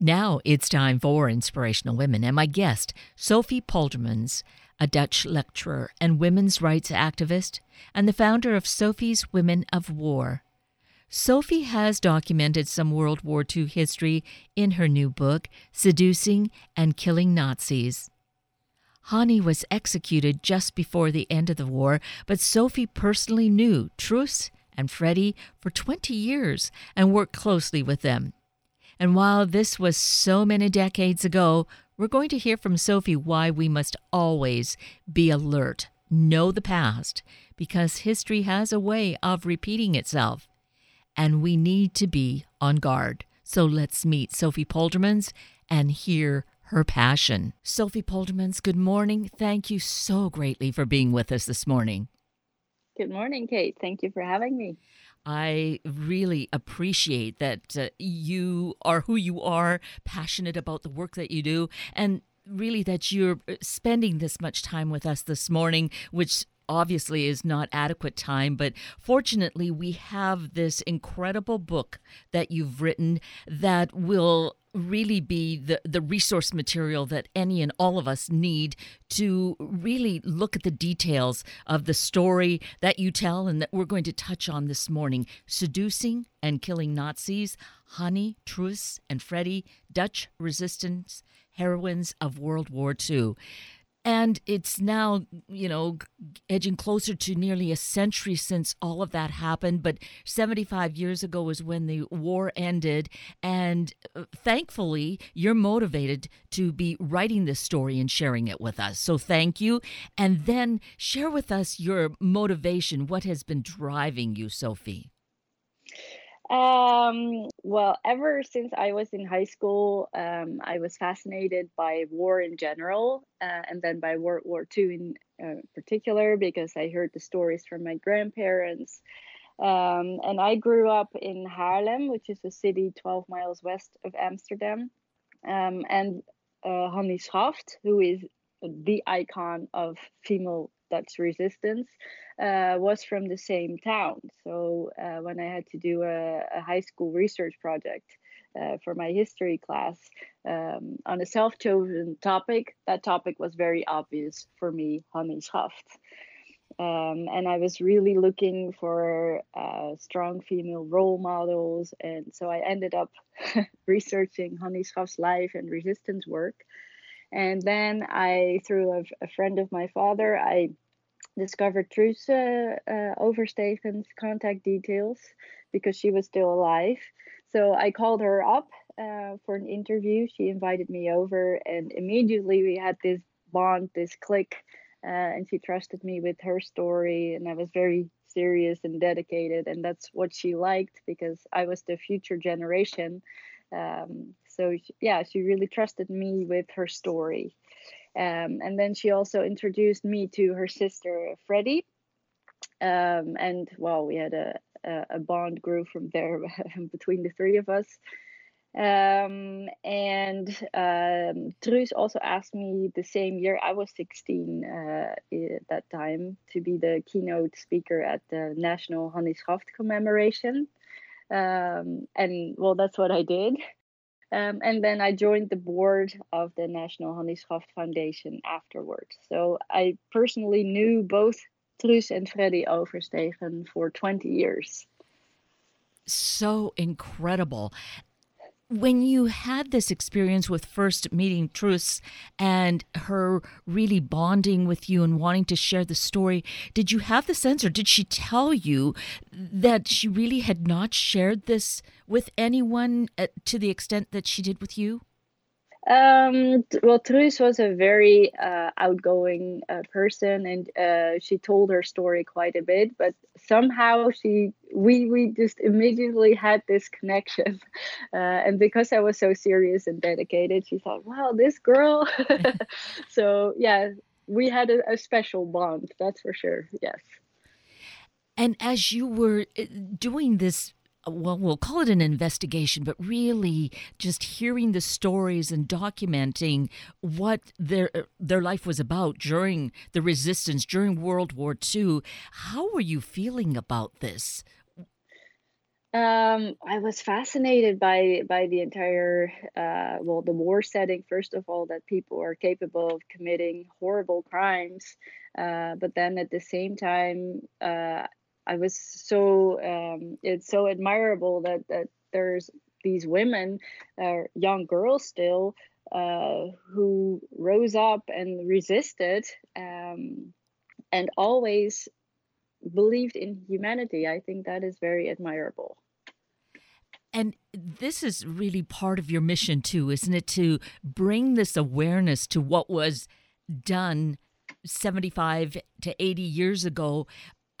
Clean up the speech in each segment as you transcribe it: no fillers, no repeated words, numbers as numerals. Now it's time for Inspirational Women, and my guest, Sophie Poldermans, a Dutch lecturer and women's rights activist, and the founder of Sophie's Women of War. Sophie has documented some World War II history in her new book, Seducing and Killing Nazis. Hannie was executed just before the end of the war, but Sophie personally knew Truus and Freddie for 20 years and worked closely with them. And while this was so many decades ago, we're going to hear from Sophie why we must always be alert, know the past, because history has a way of repeating itself, and we need to be on guard. So let's meet Sophie Poldermans and hear her passion. Sophie Poldermans, good morning. Thank you so greatly for being with us this morning. Good morning, Kate. Thank you for having me. I really appreciate that you are who you are, passionate about the work that you do, and really that you're spending this much time with us this morning, which obviously is not adequate time. But fortunately, we have this incredible book that you've written that will really be the resource material that any and all of us need to really look at the details of the story that you tell and that we're going to touch on this morning. Seducing and Killing Nazis, Hannie, Truus, and Freddie, Dutch resistance heroines of World War II. And it's now, you know, edging closer to nearly a century since all of that happened. But 75 years ago was when the war ended. And thankfully, you're motivated to be writing this story and sharing it with us. So thank you. And then share with us your motivation. What has been driving you, Sophie? Well, ever since I was in high school, I was fascinated by war in general, and then by World War II in particular, because I heard the stories from my grandparents. And I grew up in Haarlem, which is a city 12 miles west of Amsterdam. And Hannie Schaft, who is the icon of female Dutch resistance, was from the same town. So when I had to do a high school research project for my history class on a self-chosen topic, that topic was very obvious for me, Hannie Schaft. And I was really looking for strong female role models. And so I ended up researching Hannie Schaft's life and resistance work. And then I, through a friend of my father, I discovered Truus Oversteegen's contact details because she was still alive. So I called her up for an interview. She invited me over, and immediately we had this bond, this click, and she trusted me with her story. And I was very serious and dedicated, and that's what she liked because I was the future generation. So yeah, she really trusted me with her story. And then she also introduced me to her sister, Freddie. And well, we had a bond grew from there between the three of us. Truus also asked me the same year, I was 16 at that time, to be the keynote speaker at the National Hannie Schaft commemoration. And well, that's what I did. And then I joined the board of the National Hannie Schaft Foundation afterwards. So I personally knew both Truus and Freddie Oversteegen for 20 years. So incredible. When you had this experience with first meeting Truus and her really bonding with you and wanting to share the story, did you have the sense, or did she tell you that she really had not shared this with anyone to the extent that she did with you? Well, Truus was a very outgoing person, and she told her story quite a bit, but somehow we just immediately had this connection. And because I was so serious and dedicated, she thought, wow, this girl. So yeah, we had a special bond, that's for sure. Yes. And as you were doing this, well, we'll call it an investigation, but really just hearing the stories and documenting what their life was about during the resistance, during World War II. How were you feeling about this? I was fascinated by the entire, the war setting, first of all, that people are capable of committing horrible crimes. But then at the same time, I was so, it's so admirable that there's these women, young girls still, who rose up and resisted, and always believed in humanity. I think that is very admirable. And this is really part of your mission too, isn't it? To bring this awareness to what was done 75 to 80 years ago,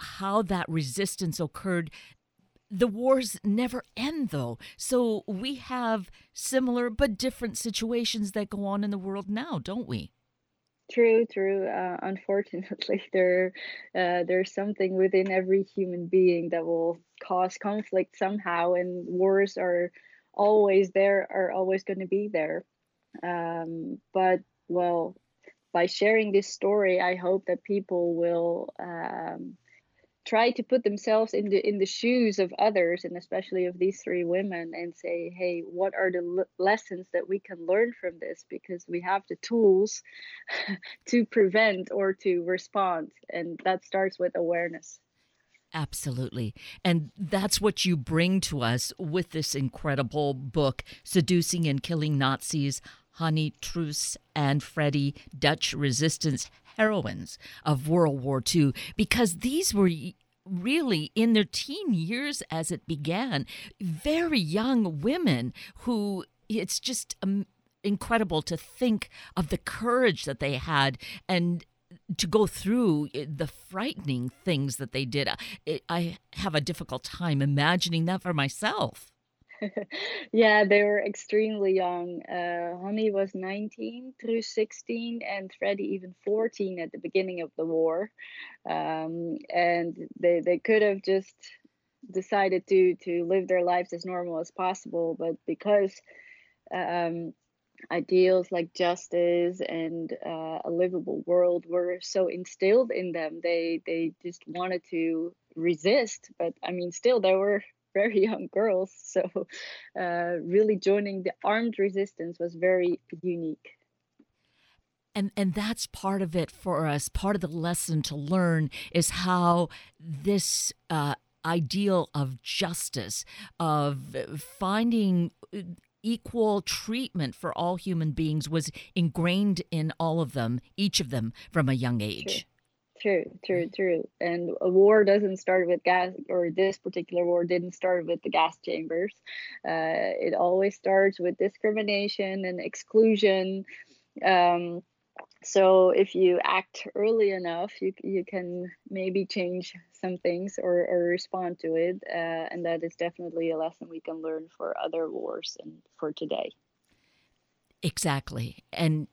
how that resistance occurred. The wars never end, though. So we have similar but different situations that go on in the world now, don't we? True. Unfortunately, there's something within every human being that will cause conflict somehow, and wars are always going to be there. But by sharing this story, I hope that people will try to put themselves in the shoes of others, and especially of these three women, and say, hey, what are the lessons that we can learn from this? Because we have the tools to prevent or to respond. And that starts with awareness. Absolutely. And that's what you bring to us with this incredible book, Seducing and Killing Nazis, Hannie, Truus, and Freddie, Dutch Resistance Heroines of World War II, because these were really in their teen years as it began, very young women who, it's just incredible to think of the courage that they had and to go through the frightening things that they did. I have a difficult time imagining that for myself. Yeah, they were extremely young. Hannie was 19, Truus 16, and Freddie even 14 at the beginning of the war. And they could have just decided to live their lives as normal as possible, but because ideals like justice and a livable world were so instilled in them, they just wanted to resist. But I mean, still, there were very young girls, so really joining the armed resistance was very unique. And that's part of it for us. Part of the lesson to learn is how this ideal of justice, of finding equal treatment for all human beings, was ingrained in all of them, each of them, from a young age. Sure. True. And a war doesn't start with gas, or this particular war didn't start with the gas chambers. It always starts with discrimination and exclusion. So if you act early enough, you can maybe change some things or respond to it. And that is definitely a lesson we can learn for other wars and for today. Exactly. And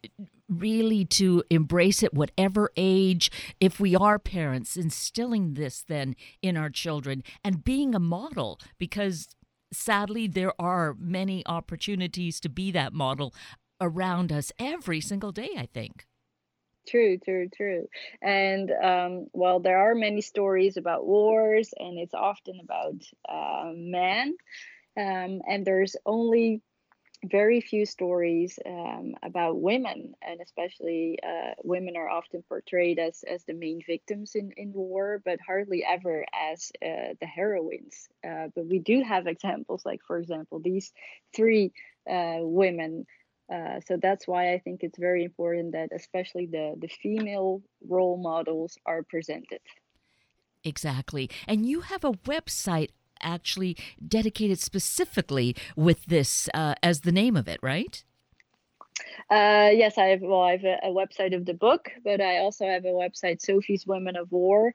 really to embrace it, whatever age, if we are parents, instilling this then in our children and being a model, because sadly there are many opportunities to be that model around us every single day, I think. True. And there are many stories about wars, and it's often about men. And there's only very few stories about women, and especially women are often portrayed as the main victims in war, but hardly ever as the heroines. But we do have examples, like, for example, these three women. So that's why I think it's very important that especially the female role models are presented. Exactly. And you have a website actually dedicated specifically with this as the name of it, right? Yes, I have a website of the book, but I also have a website, Sophie's Women of War,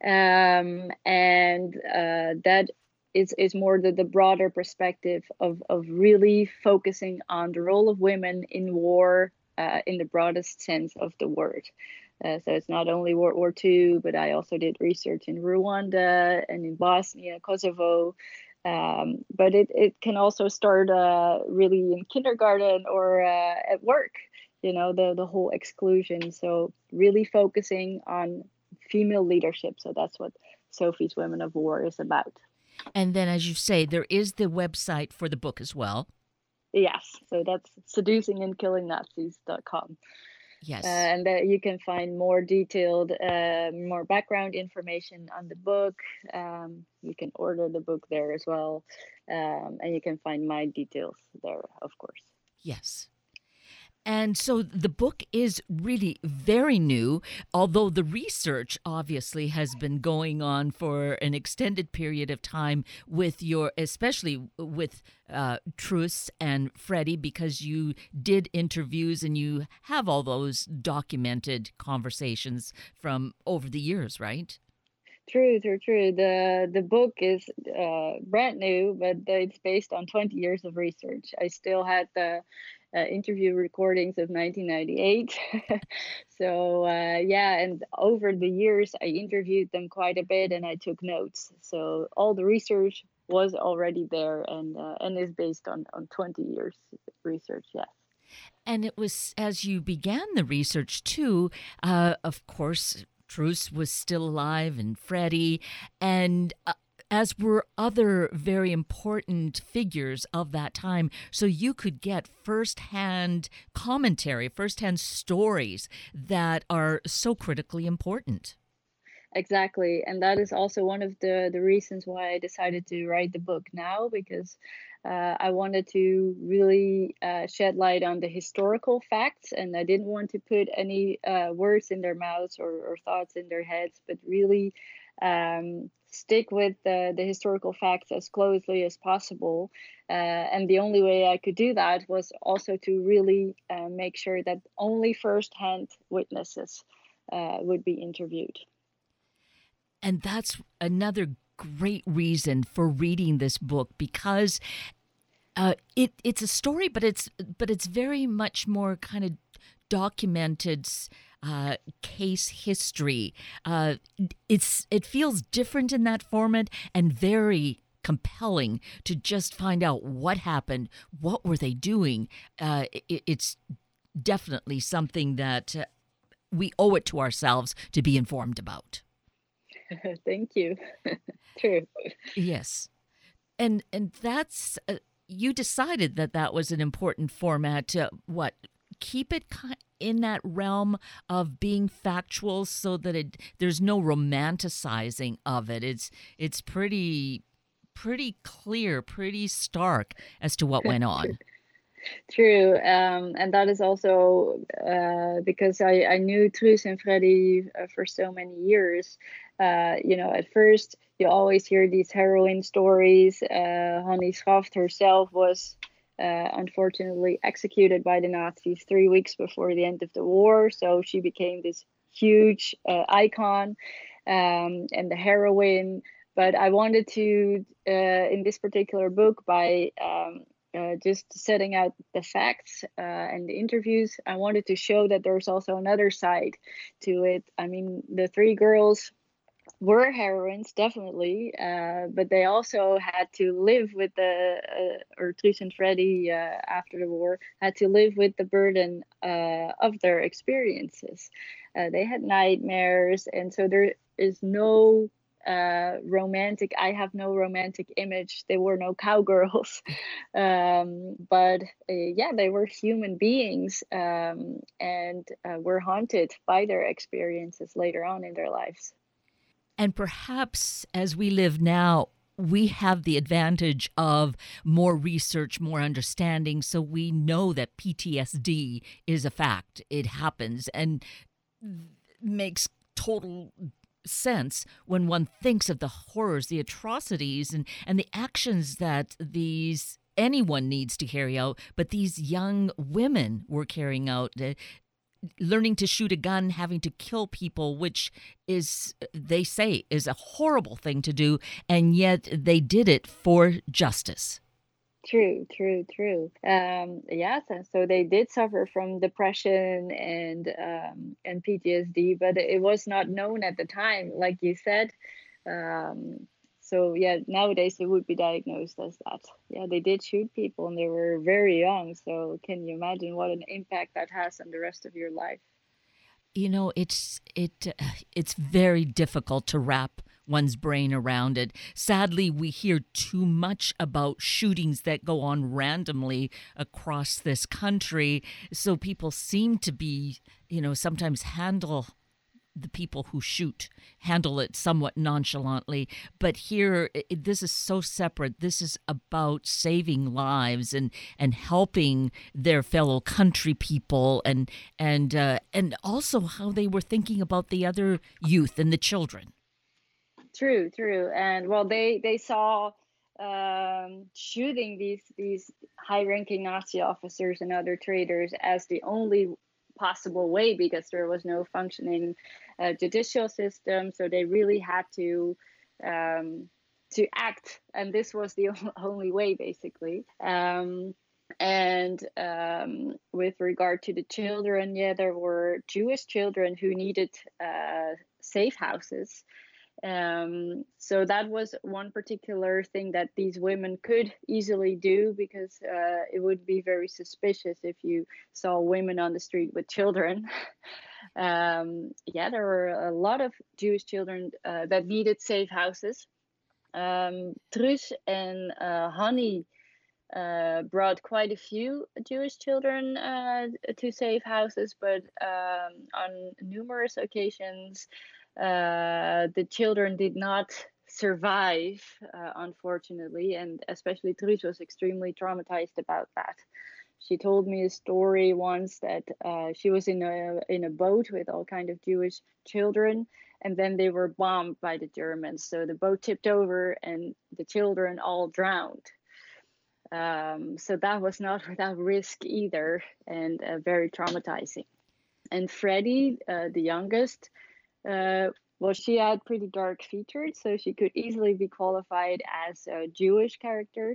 and that is more the broader perspective of really focusing on the role of women in war in the broadest sense of the word. So it's not only World War II, but I also did research in Rwanda and in Bosnia, Kosovo. But it can also start really in kindergarten or at work, the whole exclusion. So really focusing on female leadership. So that's what Sophie's Women of War is about. And then, as you say, there is the website for the book as well. Yes. So that's seducingandkillingnazis.com. Yes. And you can find more detailed, more background information on the book. You can order the book there as well. And you can find my details there, of course. Yes. And so the book is really very new, although the research obviously has been going on for an extended period of time with your, especially with Truus and Freddie, because you did interviews and you have all those documented conversations from over the years, right? True. The book is brand new, but it's based on 20 years of research. I still had the interview recordings of 1998. So, yeah, and over the years, I interviewed them quite a bit and I took notes. So all the research was already there and is based on 20 years research, yes. And it was, as you began the research too, of course, Truus was still alive and Freddie, and as were other very important figures of that time, so you could get firsthand commentary, firsthand stories that are so critically important. Exactly, and that is also one of the reasons why I decided to write the book now, because I wanted to really shed light on the historical facts, and I didn't want to put any words in their mouths or thoughts in their heads, but really stick with the historical facts as closely as possible. And the only way I could do that was also to really make sure that only first-hand witnesses would be interviewed. And that's another great reason for reading this book, because it's a story, but it's very much more kind of documented case history. It feels different in that format and very compelling to just find out what happened, what were they doing. It's definitely something that we owe it to ourselves to be informed about. Thank you. True. Yes. And that's you decided that was an important format to keep it in that realm of being factual, so that there's no romanticizing of it. It's pretty clear, pretty stark as to what went on. True, and that is also because I knew Truus and Freddie for so many years. At first you always hear these heroine stories. Hannie Schaft herself was unfortunately executed by the Nazis 3 weeks before the end of the war. So she became this huge icon and the heroine. But I wanted to, in this particular book, by just setting out the facts and the interviews, I wanted to show that there's also another side to it. I mean, the three girls were heroines, definitely, but they also had to live with Truus and Freddie after the war, had to live with the burden of their experiences. They had nightmares, and so there is no I have no romantic image. They were no cowgirls, but they were human beings and were haunted by their experiences later on in their lives. And perhaps as we live now, we have the advantage of more research, more understanding. So we know that PTSD is a fact. It happens and makes total sense when one thinks of the horrors, the atrocities, and the actions that anyone needs to carry out. But these young women were carrying out, learning to shoot a gun, having to kill people, which is, they say, is a horrible thing to do, and yet they did it for justice. True. Yes, and so they did suffer from depression and PTSD, but it was not known at the time, like you said. So yeah, nowadays they would be diagnosed as that. Yeah, they did shoot people and they were very young. So can you imagine what an impact that has on the rest of your life? You know, it's very difficult to wrap one's brain around it. Sadly, we hear too much about shootings that go on randomly across this country. So people seem to be, you know, sometimes handle the people who shoot, handle it somewhat nonchalantly. But here, this is so separate. This is about saving lives and helping their fellow country people and also how they were thinking about the other youth and the children. True. And well, they saw shooting these high-ranking Nazi officers and other traitors as the only possible way, because there was no functioning judicial system, so they really had to act, and this was the only way, basically. And with regard to the children, there were Jewish children who needed safe houses. So that was one particular thing that these women could easily do, because it would be very suspicious if you saw women on the street with children. There were a lot of Jewish children that needed safe houses. Truus and Hannie brought quite a few Jewish children to safe houses, but on numerous occasions, the children did not survive, unfortunately, and especially Truus was extremely traumatized about that. She told me a story once that she was in a boat with all kind of Jewish children, and then they were bombed by the Germans. So the boat tipped over and the children all drowned. So that was not without risk either, and very traumatizing. And Freddie, the youngest, she had pretty dark features, so she could easily be qualified as a Jewish character.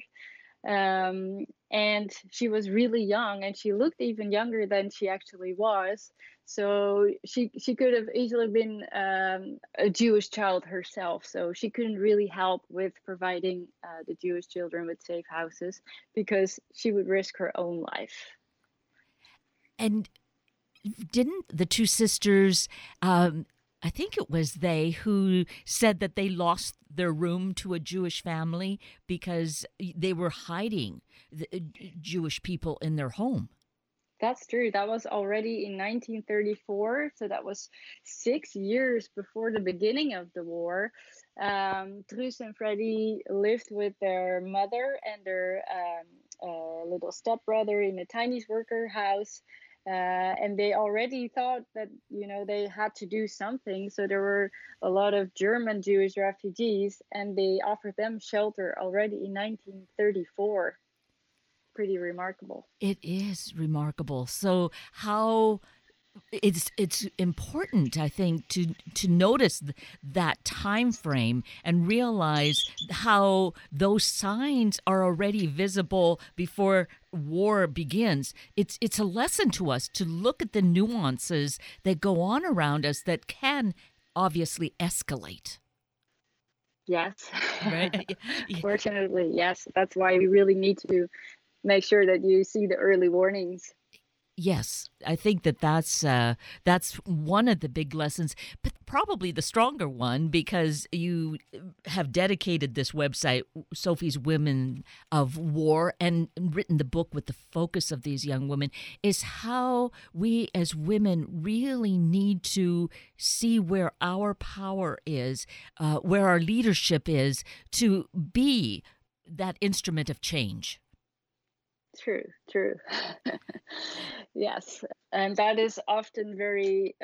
And she was really young, and she looked even younger than she actually was. So she could have easily been a Jewish child herself. So she couldn't really help with providing the Jewish children with safe houses, because she would risk her own life. And didn't the two sisters... I think it was they who said that they lost their room to a Jewish family because they were hiding the Jewish people in their home. That's true. That was already in 1934. So that was 6 years before the beginning of the war. Truus and Freddie lived with their mother and their little stepbrother in a tiny worker house. And they already thought that, you know, they had to do something. So there were a lot of German Jewish refugees, and they offered them shelter already in 1934. Pretty remarkable. It is remarkable. So how it's important, I think, to notice that time frame and realize how those signs are already visible before war begins. It's a lesson to us to look at the nuances that go on around us that can obviously escalate. Yes. Right? Fortunately, yes. That's why we really need to make sure that you see the early warnings. Yes, I think that's one of the big lessons, but probably the stronger one, because you have dedicated this website, Sophie's Women of War, and written the book with the focus of these young women, is how we as women really need to see where our power is, where our leadership is, to be that instrument of change. True. Yes, and that is often very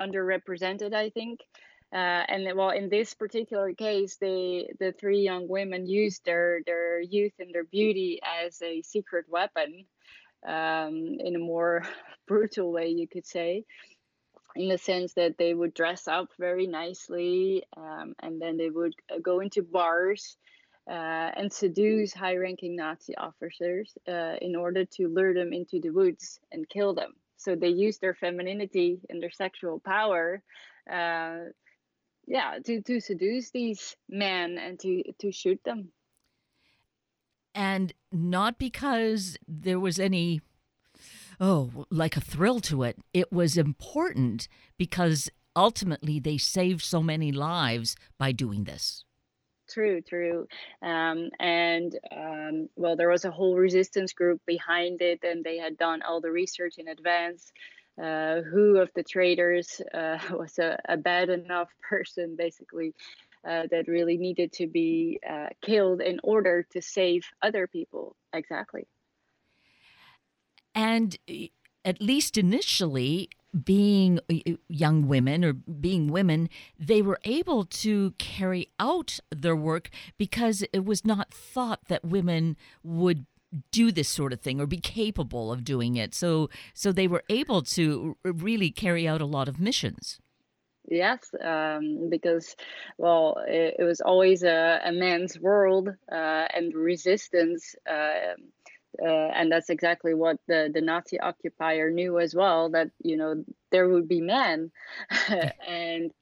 underrepresented, I think. In this particular case, the three young women used their youth and their beauty as a secret weapon, in a more brutal way, you could say, in the sense that they would dress up very nicely, and then they would go into bars and seduce high-ranking Nazi officers in order to lure them into the woods and kill them. So they used their femininity and their sexual power to seduce these men and to shoot them. And not because there was any, like a thrill to it. It was important because ultimately they saved so many lives by doing this. True. There was a whole resistance group behind it, and they had done all the research in advance. Who of the traitors was a bad enough person, basically, that really needed to be killed in order to save other people? Exactly. And at least initially, being young women or being women, they were able to carry out their work because it was not thought that women would do this sort of thing or be capable of doing it. So they were able to really carry out a lot of missions. Yes, because it was always a man's world and resistance. And that's exactly what the Nazi occupier knew as well, that, there would be men. And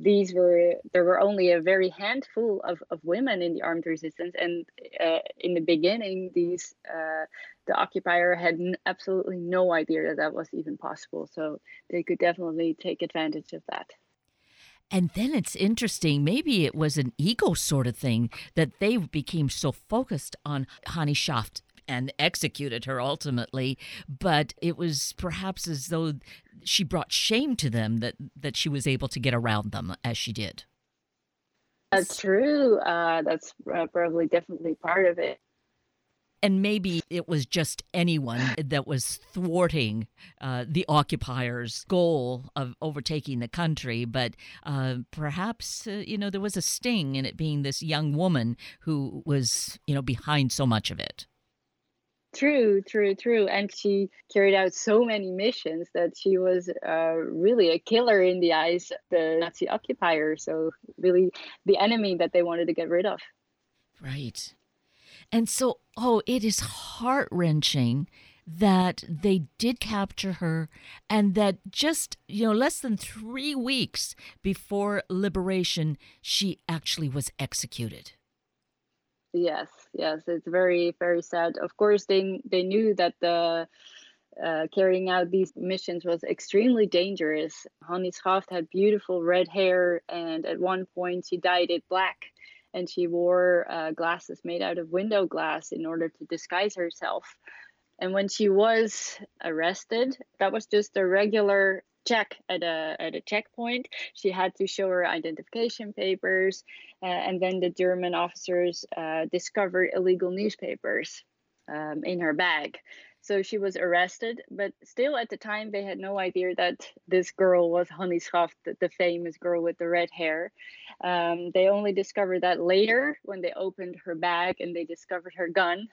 there were only a very handful of women in the armed resistance. And in the beginning, the occupier had absolutely no idea that was even possible. So they could definitely take advantage of that. And then it's interesting, maybe it was an ego sort of thing that they became so focused on Hannie Schaft and executed her ultimately, but it was perhaps as though she brought shame to them that she was able to get around them as she did. That's true. That's probably definitely part of it. And maybe it was just anyone that was thwarting the occupier's goal of overtaking the country. But perhaps, there was a sting in it being this young woman who was, behind so much of it. True. And she carried out so many missions that she was really a killer in the eyes of the Nazi occupier. So really the enemy that they wanted to get rid of. Right. And so, it is heart-wrenching that they did capture her and that just, less than 3 weeks before liberation, she actually was executed. Yes. It's very, very sad. Of course, they knew that the carrying out these missions was extremely dangerous. Hannie Schaft had beautiful red hair, and at one point she dyed it black. And she wore glasses made out of window glass in order to disguise herself. And when she was arrested, that was just a regular check at a checkpoint. She had to show her identification papers, and then the German officers discovered illegal newspapers in her bag. So she was arrested, but still at the time they had no idea that this girl was Hannie Schaft, the famous girl with the red hair. They only discovered that later when they opened her bag and they discovered her gun.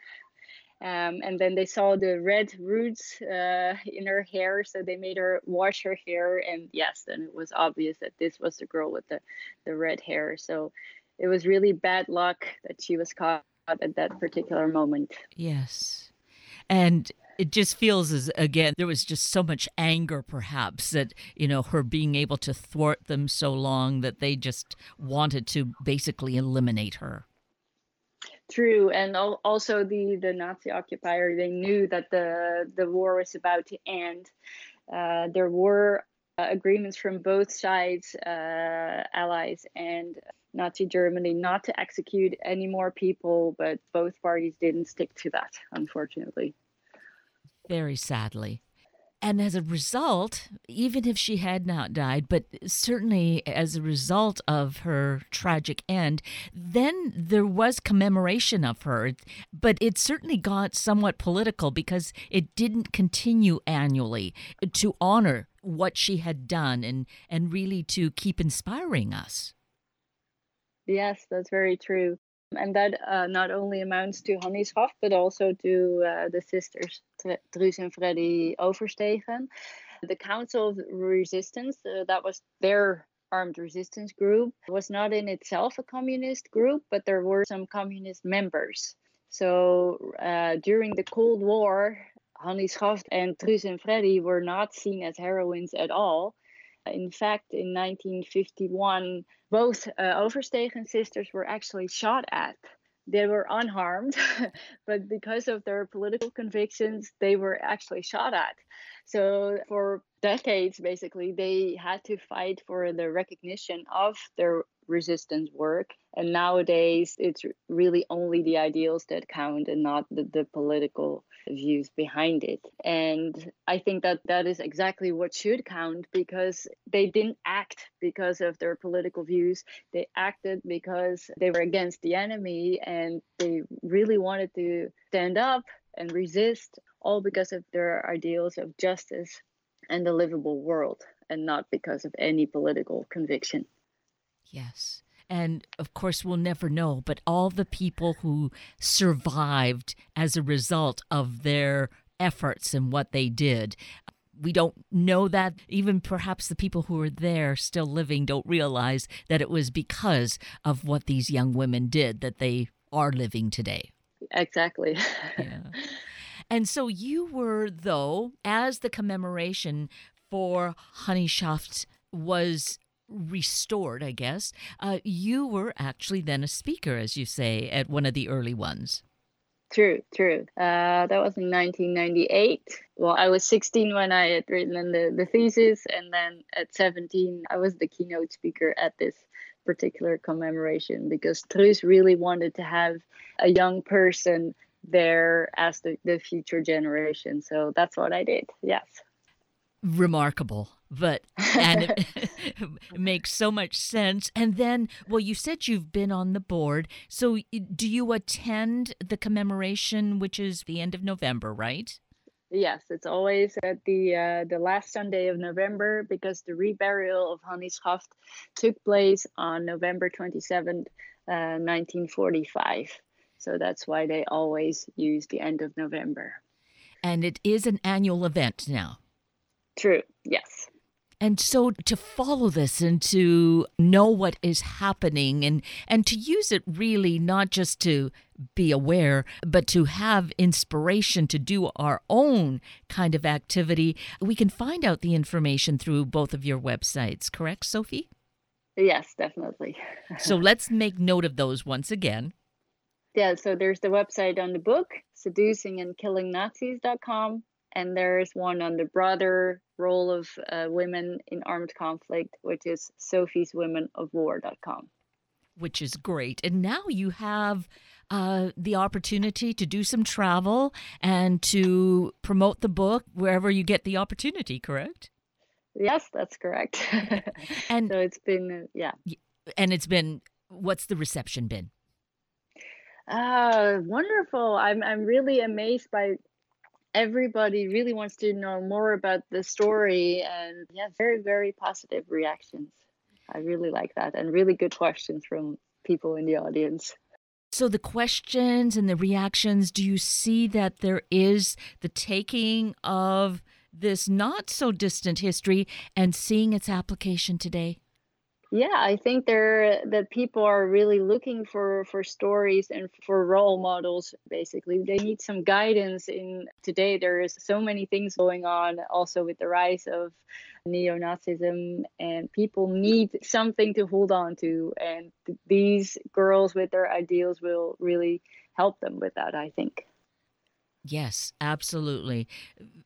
And then they saw the red roots in her hair, so they made her wash her hair. And yes, then it was obvious that this was the girl with the red hair. So it was really bad luck that she was caught at that particular moment. Yes. And it just feels as, again, there was just so much anger, perhaps, that, her being able to thwart them so long that they just wanted to basically eliminate her. True. And also the Nazi occupier, they knew that the war was about to end. There were agreements from both sides, allies and Nazi Germany, not to execute any more people, but both parties didn't stick to that, unfortunately. Very sadly. And as a result, even if she had not died, but certainly as a result of her tragic end, then there was commemoration of her. But it certainly got somewhat political because it didn't continue annually to honor what she had done and really to keep inspiring us. Yes, that's very true. And that not only amounts to Hannie Schaft, but also to the sisters, Truus and Freddie Oversteegen. The Council of Resistance, that was their armed resistance group, was not in itself a communist group, but there were some communist members. So during the Cold War, Hannie Schaft and Truus and Freddie were not seen as heroines at all. In fact, in 1951, both Oversteegen sisters were actually shot at They were unharmed, but because of their political convictions, they were actually shot at. So for decades, basically, they had to fight for the recognition of their resistance work. And nowadays, it's really only the ideals that count and not the political views behind it. And I think that is exactly what should count, because they didn't act because of their political views. They acted because they were against the enemy and they really wanted to stand up and resist, all because of their ideals of justice and a livable world, and not because of any political conviction. Yes. And of course, we'll never know, but all the people who survived as a result of their efforts and what they did, we don't know that. Even perhaps the people who are there still living don't realize that it was because of what these young women did that they are living today. Exactly. Yeah. And so you were, though, as the commemoration for Hannie Schaft was restored, I guess, you were actually then a speaker, as you say, at one of the early ones. True. That was in 1998. Well, I was 16 when I had written the thesis, and then at 17, I was the keynote speaker at this particular commemoration, because Truus really wanted to have a young person there as the future generation. So that's what I did, yes. Remarkable, and it makes so much sense. And then, well, you said you've been on the board. So do you attend the commemoration, which is the end of November, right? Yes, it's always at the last Sunday of November, because the reburial of Hannie Schaft took place on November 27th, 1945. So that's why they always use the end of November. And it is an annual event now. True, yes. And so to follow this and to know what is happening and to use it really not just to be aware, but to have inspiration to do our own kind of activity, we can find out the information through both of your websites, correct, Sophie? Yes, definitely. So let's make note of those once again. Yeah, so there's the website on the book, seducingandkillingnazis.com. And there's one on the broader role of women in armed conflict, which is Sophie's Women of War.com. Which is great. And now you have the opportunity to do some travel and to promote the book wherever you get the opportunity, correct? Yes, that's correct. And so it's been, yeah. And it's been, what's the reception been? Wonderful. I'm really amazed by everybody really wants to know more about the story, and yeah, very, very positive reactions. I really like that, and really good questions from people in the audience. So the questions and the reactions, do you see that there is the taking of this not so distant history and seeing its application today? Yeah, I think that people are really looking for stories and for role models, basically. They need some guidance. In today, there is so many things going on, also with the rise of neo-Nazism, and people need something to hold on to. And these girls with their ideals will really help them with that, I think. Yes, absolutely.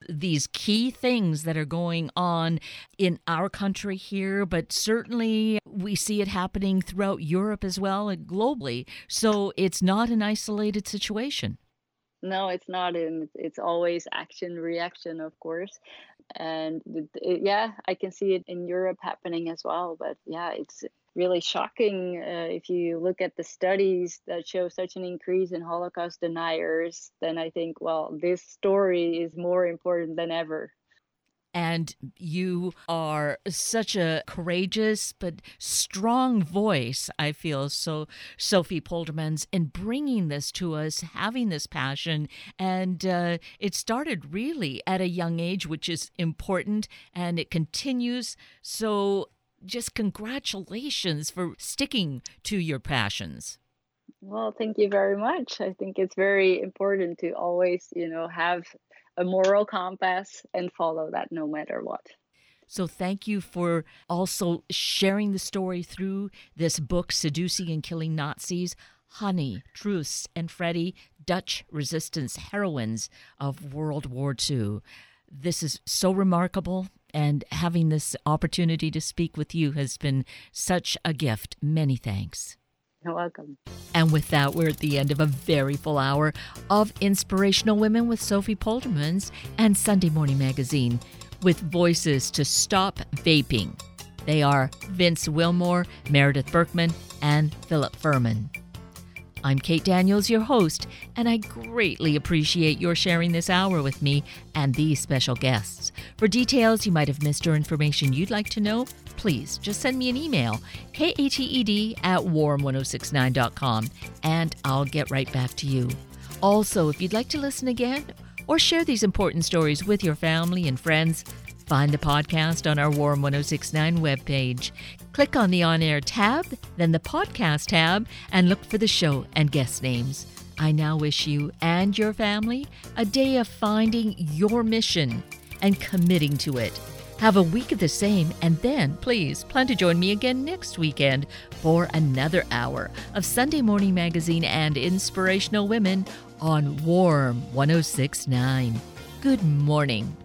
These key things that are going on in our country here, but certainly we see it happening throughout Europe as well and globally. So it's not an isolated situation. No, it's not. It's always action, reaction, of course. And yeah, I can see it in Europe happening as well. But yeah, it's really shocking if you look at the studies that show such an increase in Holocaust deniers. Then I think, well, this story is more important than ever. And you are such a courageous but strong voice, I feel, so Sophie Poldermans, in bringing this to us, having this passion. And it started really at a young age, which is important, and it continues. So just congratulations for sticking to your passions. Well, thank you very much. I think it's very important to always, have a moral compass and follow that no matter what. So thank you for also sharing the story through this book, Seducing and Killing Nazis, Hannie, Truus, and Freddie, Dutch resistance heroines of World War II. This is so remarkable, and having this opportunity to speak with you has been such a gift. Many thanks. You're welcome. And with that, we're at the end of a very full hour of Inspirational Women with Sophie Poldermans and Sunday Morning Magazine with voices to stop vaping. They are Vince Wilmore, Meredith Berkman, and Philip Furman. I'm Kate Daniels, your host, and I greatly appreciate your sharing this hour with me and these special guests. For details you might have missed or information you'd like to know, please just send me an email, khaed@warm1069.com, and I'll get right back to you. Also, if you'd like to listen again or share these important stories with your family and friends, find the podcast on our Warm 1069 webpage. Click on the on-air tab, then the podcast tab, and look for the show and guest names. I now wish you and your family a day of finding your mission and committing to it. Have a week of the same, and then please plan to join me again next weekend for another hour of Sunday Morning Magazine and Inspirational Women on Warm 1069. Good morning.